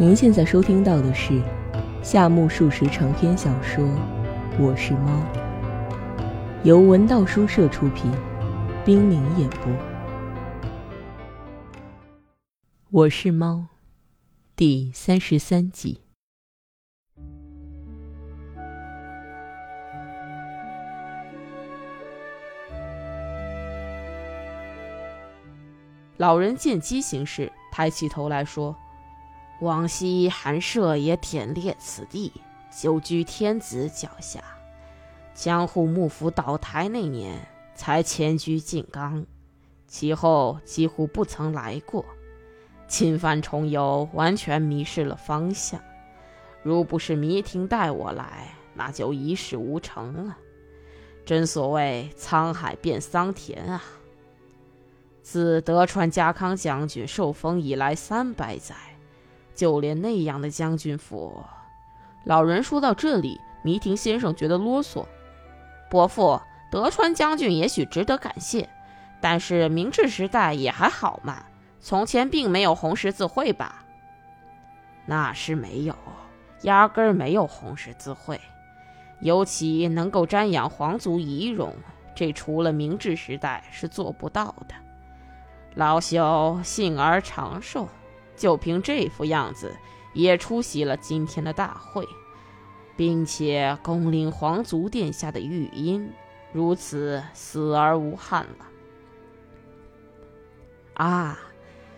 您现在收听到的是夏目漱石长篇小说《我是猫》，由文道书社出品，冰凌演播。《我是猫》第33集。老人见机行事，抬起头来说：往昔寒舍也舔猎此地，久居天子脚下。江户幕府倒台那年才迁居静冈，其后几乎不曾来过。侵犯重游，完全迷失了方向。如不是弥亭带我来，那就一事无成了。真所谓沧海变桑田啊！自德川家康将军受封以来300载，就连那样的将军府。老人说到这里，弥亭先生觉得啰嗦。伯父，德川将军也许值得感谢，但是明治时代也还好嘛，从前并没有红十字会吧？那是没有，压根儿没有红十字会，尤其能够瞻仰皇族遗容，这除了明治时代是做不到的。老朽幸而长寿，就凭这副样子也出席了今天的大会，并且恭临皇族殿下的御音，如此死而无憾了。啊，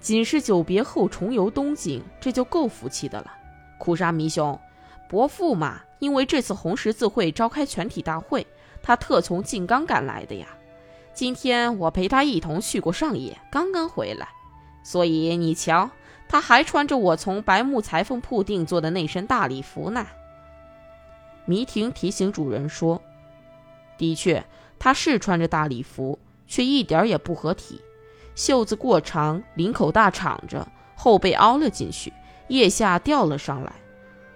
仅是久别后重游东京，这就够福气的了。苦沙弥兄，伯父嘛，因为这次红十字会召开全体大会，他特从静冈赶来的呀。今天我陪他一同去过上野，刚刚回来，所以你瞧，他还穿着我从白木裁缝铺定做的那身大礼服呢。弥亭提醒主人说，的确他是穿着大礼服，却一点也不合体，袖子过长，领口大敞着，后背凹了进去，腋下掉了上来，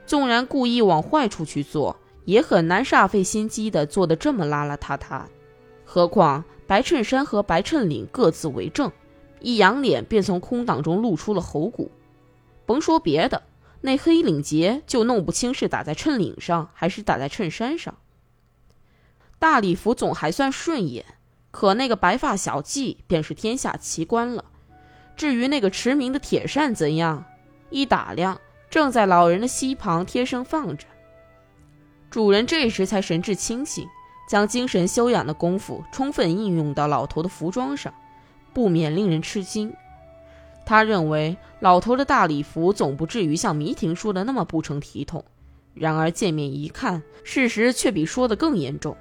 纵然故意往坏处去做，也很难煞费心机的做得这么邋邋遢遢。何况白衬衫和白衬领各自为政，一仰脸便从空档中露出了喉骨。甭说别的，那黑领结就弄不清是打在衬领上还是打在衬衫上。大礼服总还算顺眼，可那个白发小髻便是天下奇观了。至于那个驰名的铁扇怎样，一打量正在老人的膝旁贴身放着。主人这时才神志清醒，将精神修养的功夫充分应用到老头的服装上，不免令人吃惊。他认为老头的大礼服总不至于像弥亭说的那么不成体统，然而见面一看，事实却比说的更严重。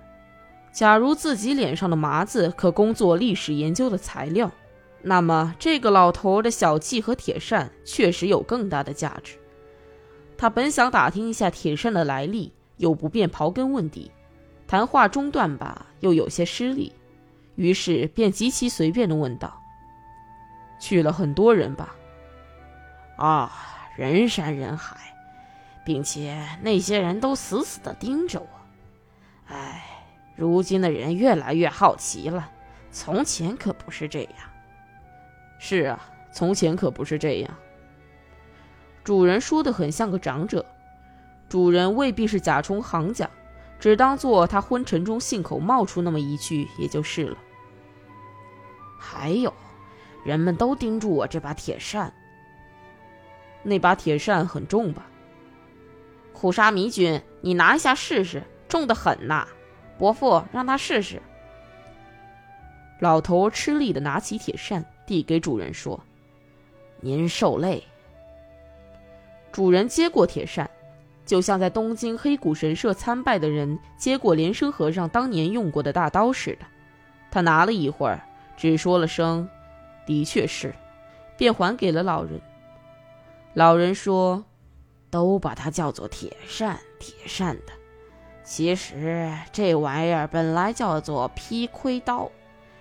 假如自己脸上的麻子可供作历史研究的材料，那么这个老头的小髻和铁扇确实有更大的价值。他本想打听一下铁扇的来历，又不便刨根问底，谈话中断吧，又有些失礼，于是便极其随便地问道：去了很多人吧？啊，人山人海，并且那些人都死死地盯着我。哎，如今的人越来越好奇了，从前可不是这样。是啊，从前可不是这样。主人说得很像个长者，主人未必是假充行家，只当作他昏沉中信口冒出那么一句也就是了。还有，人们都盯住我这把铁扇。那把铁扇很重吧？苦沙弥君，你拿一下试试，重得很呐。伯父让他试试。老头吃力地拿起铁扇，递给主人说：您受累。主人接过铁扇，就像在东京黑谷神社参拜的人接过莲生和尚当年用过的大刀似的。他拿了一会儿，只说了声的确是，便还给了老人。老人说，都把它叫做铁扇，铁扇的。其实这玩意儿本来叫做劈盔刀，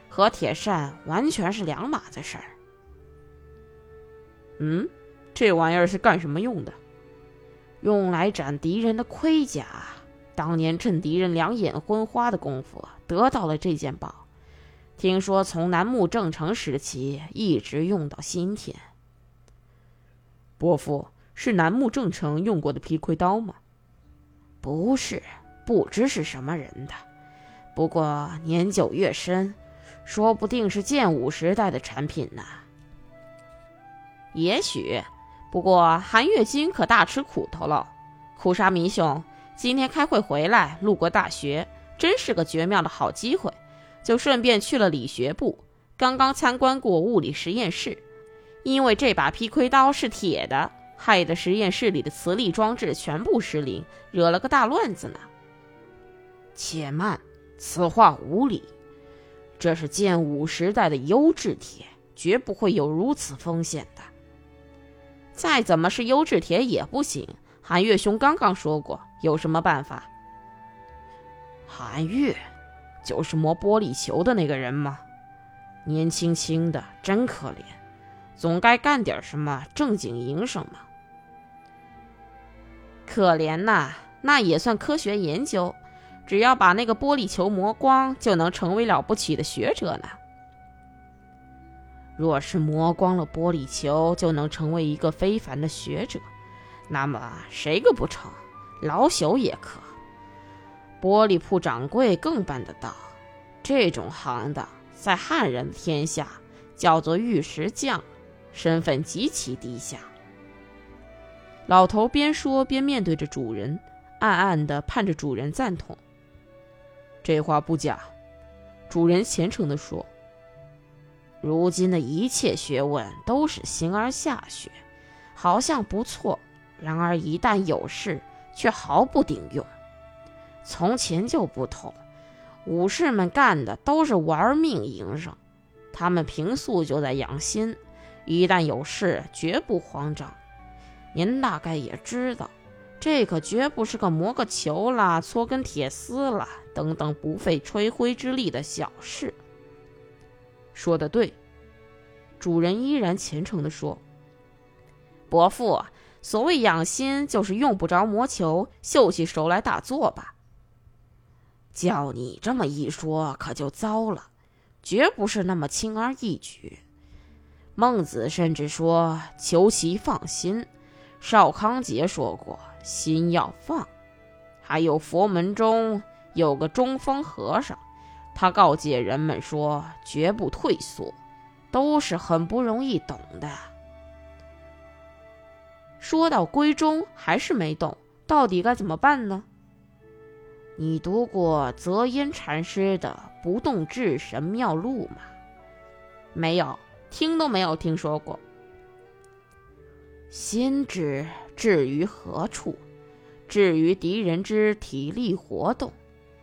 和铁扇完全是两码子事儿。这玩意儿是干什么用的？用来斩敌人的盔甲，当年趁敌人两眼昏花的功夫得到了这件宝，听说从楠木正成时期一直用到今天。伯父，是楠木正成用过的皮盔刀吗？不是，不知是什么人的，不过年久月深，说不定是建武时代的产品呢。也许，不过韩月金可大吃苦头了。苦沙弥兄今天开会回来路过大学，真是个绝妙的好机会，就顺便去了理学部，刚刚参观过物理实验室。因为这把劈盔刀是铁的，害得实验室里的磁力装置全部失灵，惹了个大乱子呢。且慢，此话无理，这是建武时代的优质铁，绝不会有如此风险的。再怎么是优质铁也不行，韩月兄刚刚说过，有什么办法？韩月，就是磨玻璃球的那个人吗？年轻轻的，真可怜，总该干点什么正经营生嘛。可怜呐，那也算科学研究，只要把那个玻璃球磨光，就能成为了不起的学者呢。若是磨光了玻璃球，就能成为一个非凡的学者，那么谁个不成？老朽也可，玻璃铺掌柜更办得到。这种行当在汉人天下叫做玉石匠，身份极其低下。老头边说边面对着主人，暗暗地盼着主人赞同。这话不假，主人虔诚地说，如今的一切学问都是形而下学，好像不错，然而一旦有事却毫不顶用。从前就不同，武士们干的都是玩命营生，他们平素就在养心，一旦有事绝不慌张。您大概也知道，这可绝不是个磨个球啦、搓根铁丝啦等等不费吹灰之力的小事。说得对，主人依然虔诚地说，伯父，所谓养心，就是用不着磨球，秀起手来打坐吧。叫你这么一说，可就糟了，绝不是那么轻而易举。孟子甚至说，求其放心，邵康节说过，心要放。还有佛门中有个中风和尚，他告诫人们说，绝不退缩，都是很不容易懂的。说到归中还是没懂，到底该怎么办呢？你读过泽阴禅师的不动至神妙录吗？没有，听都没有听说过。心之至于何处？至于敌人之体力活动，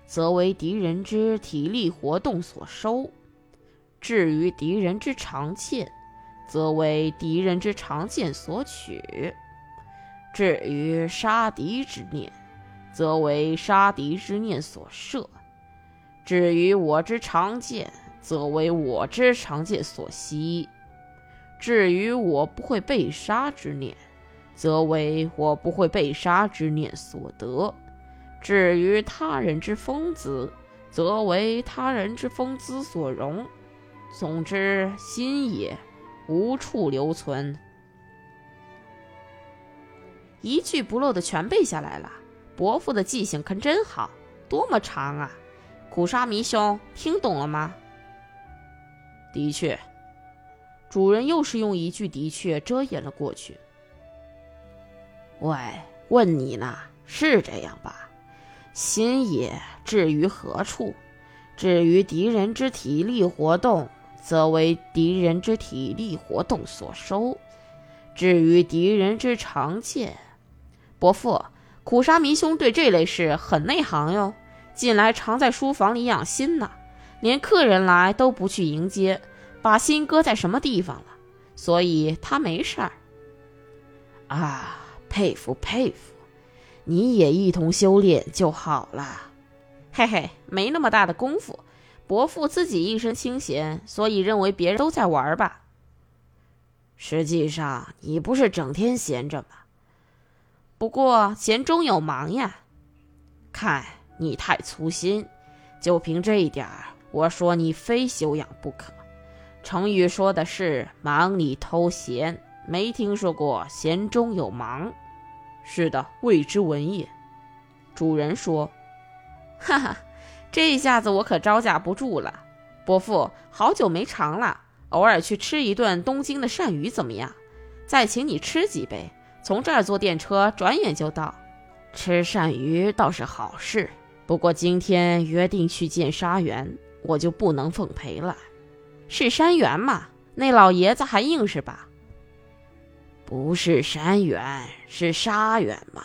则为敌人之体力活动所收；至于敌人之长剑，则为敌人之长剑所取；至于杀敌之念，则为杀敌之念所摄；至于我之长剑，则为我之长剑所吸；至于我不会被杀之念，则为我不会被杀之念所得；至于他人之风姿，则为他人之风姿所容。总之，心也无处留存。一句不漏的全背下来了。伯父的记性可真好，多么长啊！苦沙弥兄，听懂了吗？的确，主人又是用一句的确遮掩了过去。喂，问你呢，是这样吧？心也至于何处？至于敌人之体力活动，则为敌人之体力活动所收；至于敌人之长剑，伯父，苦沙弥兄对这类事很内行哟，近来常在书房里养心呢，连客人来都不去迎接，把心搁在什么地方了，所以他没事儿。啊，佩服佩服，你也一同修炼就好了。嘿嘿，没那么大的功夫，伯父自己一身清闲，所以认为别人都在玩吧。实际上，你不是整天闲着吗？不过闲中有忙呀，看你太粗心，就凭这一点我说你非修养不可。成语说的是忙里偷闲，没听说过闲中有忙。是的，未知文也。主人说，哈哈，这下子我可招架不住了。伯父，好久没尝了，偶尔去吃一顿东京的鳝鱼怎么样？再请你吃几杯，从这儿坐电车转眼就到。吃鳝鱼倒是好事，不过今天约定去见沙原，我就不能奉陪了。是山原嘛，那老爷子还硬是吧？不是山原，是沙原嘛。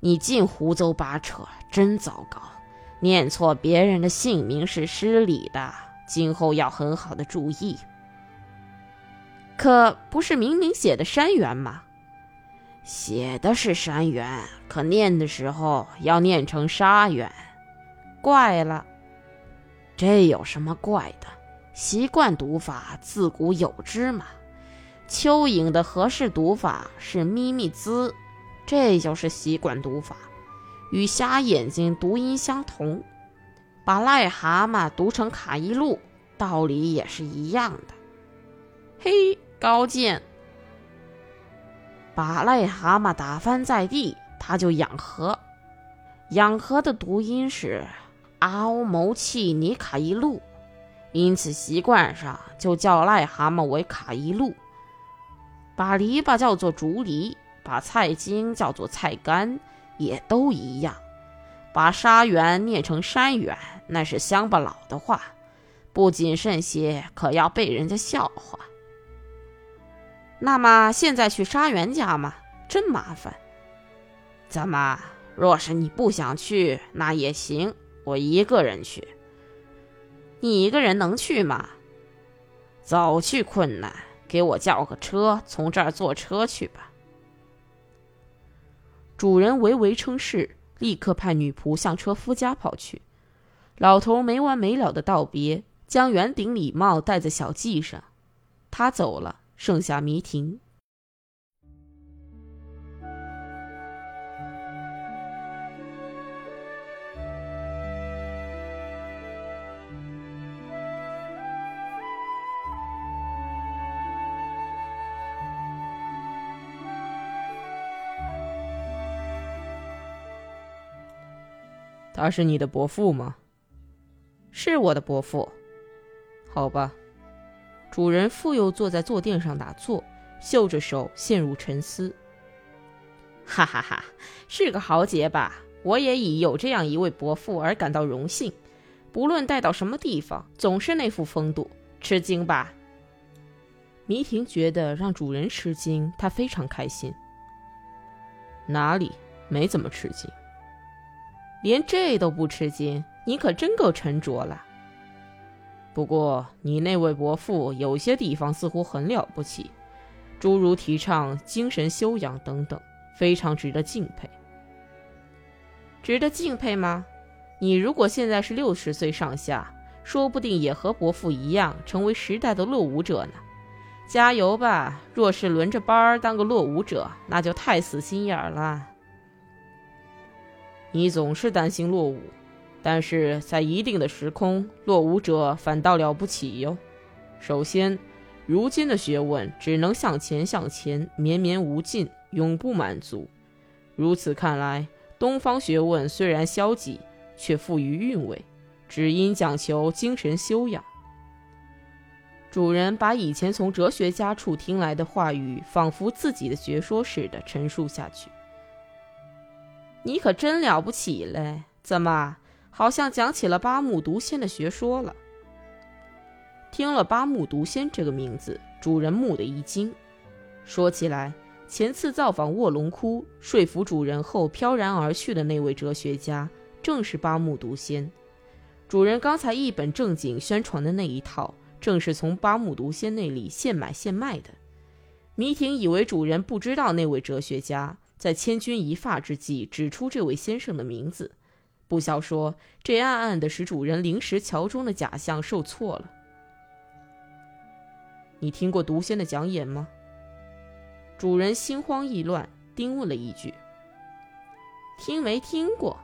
你尽胡诌八扯，真糟糕，念错别人的姓名是失礼的，今后要很好的注意。可不是明明写的山原吗？写的是山原，可念的时候要念成沙原。怪了。这有什么怪的，习惯读法自古有之嘛。蚯蚓的合适读法是咪咪滋，这就是习惯读法，与瞎眼睛读音相同。把癞蛤蟆读成卡伊路，道理也是一样的。嘿，高见！把癞蛤蟆打翻在地，它就养河。养河的读音是阿欧谋气尼卡伊路，因此习惯上就叫癞蛤蟆为卡伊路。把篱笆叫做竹篱，把菜茎叫做菜干，也都一样。把沙原念成山原，那是乡巴佬的话，不谨慎些可要被人家笑话。那么现在去沙原家吗？真麻烦。怎么，若是你不想去那也行，我一个人去。你一个人能去吗？早去困难，给我叫个车，从这儿坐车去吧。主人唯唯称是，立刻派女仆向车夫家跑去。老头没完没了的道别，将圆顶礼帽戴在小髻上。他走了，剩下迷亭。他是你的伯父吗？是我的伯父。好吧。主人复又坐在坐垫上打坐，嗅着手，陷入沉思。哈哈哈，是个豪杰吧？我也以有这样一位伯父而感到荣幸，不论带到什么地方，总是那副风度。吃惊吧？迷婷觉得让主人吃惊，他非常开心。哪里，没怎么吃惊。连这都不吃惊，你可真够沉着了。不过你那位伯父有些地方似乎很了不起，诸如提倡精神修养等等，非常值得敬佩。值得敬佩吗？你如果现在是60岁上下，说不定也和伯父一样成为时代的落伍者呢。加油吧，若是轮着班当个落伍者，那就太死心眼了。你总是担心落伍，但是在一定的时空，落伍者反倒了不起哟。首先，如今的学问只能向前向前，绵绵无尽，永不满足。如此看来，东方学问虽然消极，却富于韵味，只因讲求精神修养。主人把以前从哲学家处听来的话语，仿佛自己的学说似的陈述下去。你可真了不起嘞！怎么，好像讲起了八木独仙的学说了？听了八木独仙这个名字，主人目的一惊。说起来，前次造访卧龙窟，说服主人后飘然而去的那位哲学家，正是八木独仙。主人刚才一本正经宣传的那一套，正是从八木独仙那里现买现卖的。迷婷以为主人不知道那位哲学家，在千钧一发之际指出这位先生的名字，不消说，这暗暗的使主人临时桥中的假象受挫了。你听过独仙的讲演吗？主人心慌意乱，盯问了一句。听没听过？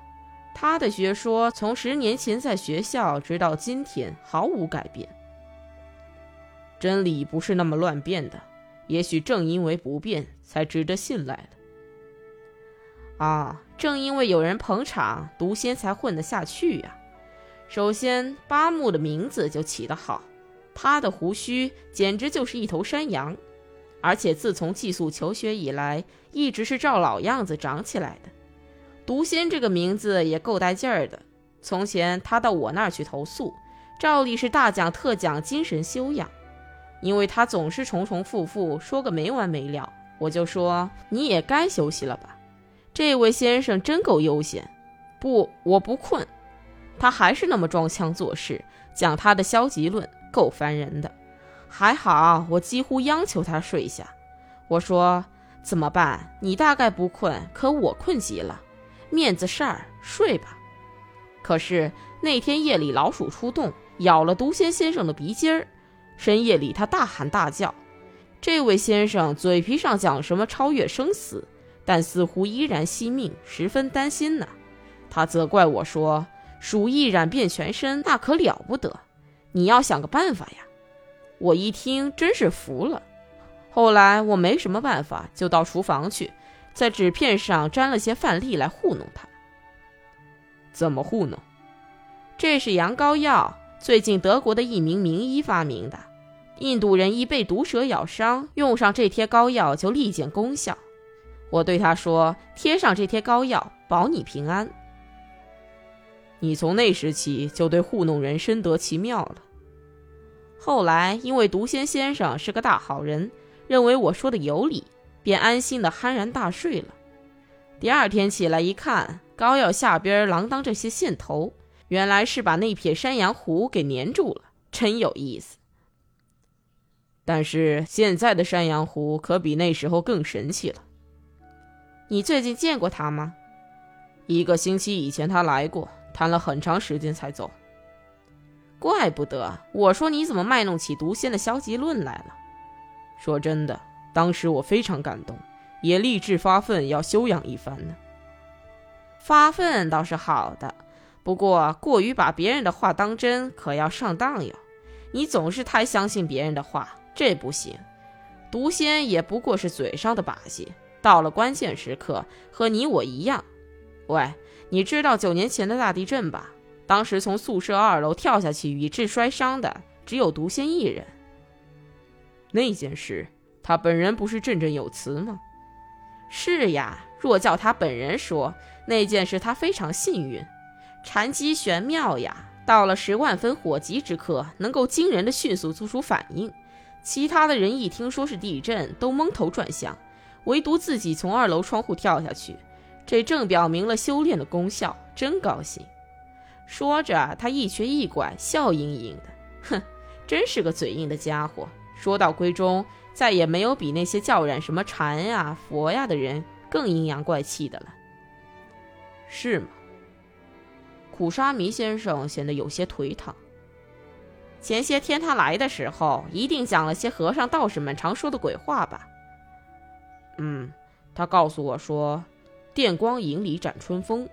他的学说从10年前在学校直到今天毫无改变。真理不是那么乱变的，也许正因为不变，才值得信赖了。啊，正因为有人捧场，毒仙才混得下去呀。首先，八木的名字就起得好，他的胡须简直就是一头山羊，而且自从寄宿求学以来，一直是照老样子长起来的。毒仙这个名字也够带劲儿的，从前他到我那儿去投诉，照例是大讲特讲精神修养，因为他总是重重复复说个没完没了，我就说你也该休息了吧，这位先生真够悠闲。不，我不困。他还是那么装腔作势，讲他的消极论，够烦人的。还好我几乎央求他睡下，我说怎么办，你大概不困，可我困极了，面子事儿，睡吧。可是那天夜里老鼠出洞，咬了毒仙先生的鼻尖儿，深夜里他大喊大叫。这位先生嘴皮上讲什么超越生死，但似乎依然惜命，十分担心呢。他责怪我说，鼠疫染遍全身，那可了不得，你要想个办法呀。我一听真是服了。后来我没什么办法，就到厨房去，在纸片上沾了些饭粒来糊弄他。怎么糊弄？这是羊膏药，最近德国的一名名医发明的。印度人一被毒蛇咬伤，用上这贴膏药就立见功效。我对他说，贴上这贴膏药，保你平安。你从那时起就对糊弄人深得其妙了。后来因为毒仙先生是个大好人，认为我说的有理，便安心的酣然大睡了。第二天起来一看，膏药下边锒铛这些线头，原来是把那撇山羊胡给粘住了，真有意思。但是现在的山羊胡可比那时候更神奇了。你最近见过他吗？1个星期以前他来过，谈了很长时间才走。怪不得我说你怎么卖弄起毒仙的消极论来了。说真的，当时我非常感动，也立志发奋要修养一番呢。发奋倒是好的，不过过于把别人的话当真可要上当哟。你总是太相信别人的话，这不行。毒仙也不过是嘴上的把戏，到了关键时刻和你我一样。喂，你知道9年前的大地震吧？当时从宿舍2楼跳下去以致摔伤的只有毒仙一人。那件事他本人不是振振有词吗？是呀，若叫他本人说那件事，他非常幸运，禅机玄妙呀，到了10万分火急之刻能够惊人的迅速做出反应。其他的人一听说是地震都蒙头转向，唯独自己从2楼窗户跳下去，这正表明了修炼的功效，真高兴。说着他一瘸一拐，笑盈盈的。哼，真是个嘴硬的家伙，说到闺中再也没有比那些叫嚷什么禅呀佛呀的人更阴阳怪气的了。是吗？苦沙弥先生显得有些颓唐。前些天他来的时候一定讲了些和尚道士们常说的鬼话吧？他告诉我说，电光影里展春风，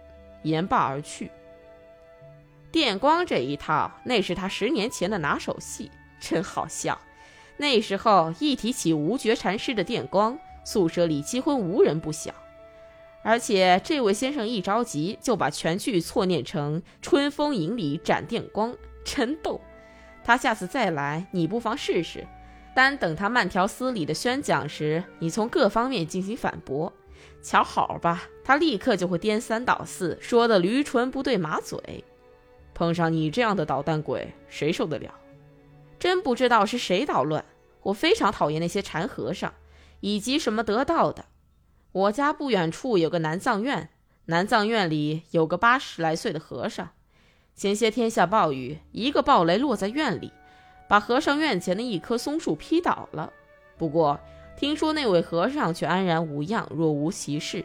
言罢而去。电光这一套，那是他10年前的拿手戏，真好笑。那时候一提起无觉禅师的电光，宿舍里几乎无人不晓。而且这位先生一着急就把全句错念成春风影里展电光，真逗。他下次再来，你不妨试试，单等他慢条斯理的宣讲时，你从各方面进行反驳，瞧好吧，他立刻就会颠三倒四，说的驴唇不对马嘴。碰上你这样的捣蛋鬼，谁受得了？真不知道是谁捣乱。我非常讨厌那些禅和尚以及什么得道的。我家不远处有个南藏院，南藏院里有个80来岁的和尚。前些天下暴雨，一个暴雷落在院里，把和尚院前的一棵松树劈倒了。不过听说那位和尚却安然无恙，若无其事。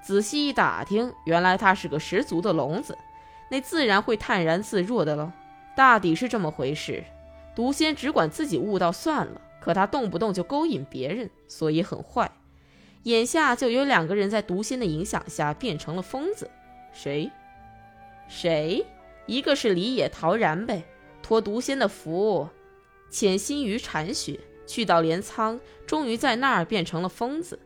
仔细一打听，原来他是个十足的聋子，那自然会泰然自若的了。大抵是这么回事，毒仙只管自己悟到算了，可他动不动就勾引别人，所以很坏。眼下就有2个人在毒仙的影响下变成了疯子。谁？一个是李野陶然呗，托毒仙的福潜心于禅学，去到镰仓，终于在那儿变成了疯子。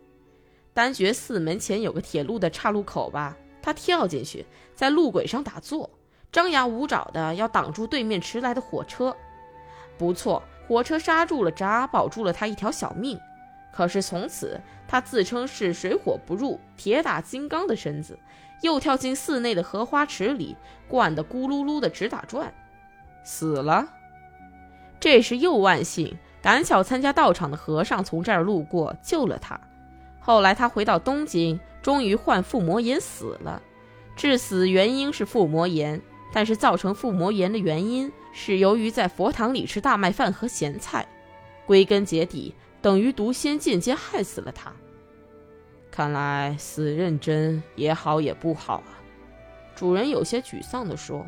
丹觉寺门前有个铁路的岔路口吧，他跳进去，在路轨上打坐，张牙舞爪的要挡住对面驰来的火车。不错，火车刹住了闸，保住了他一条小命。可是从此他自称是水火不入、铁打金刚的身子，又跳进寺内的荷花池里，灌得咕噜噜的直打转，死了。这时又万幸，赶巧参加道场的和尚从这儿路过，救了他。后来他回到东京，终于患腹膜炎死了。致死原因是腹膜炎，但是造成腹膜炎的原因是由于在佛堂里吃大麦饭和咸菜。归根结底，等于毒仙间接害死了他。看来死认真也好也不好啊，主人有些沮丧地说。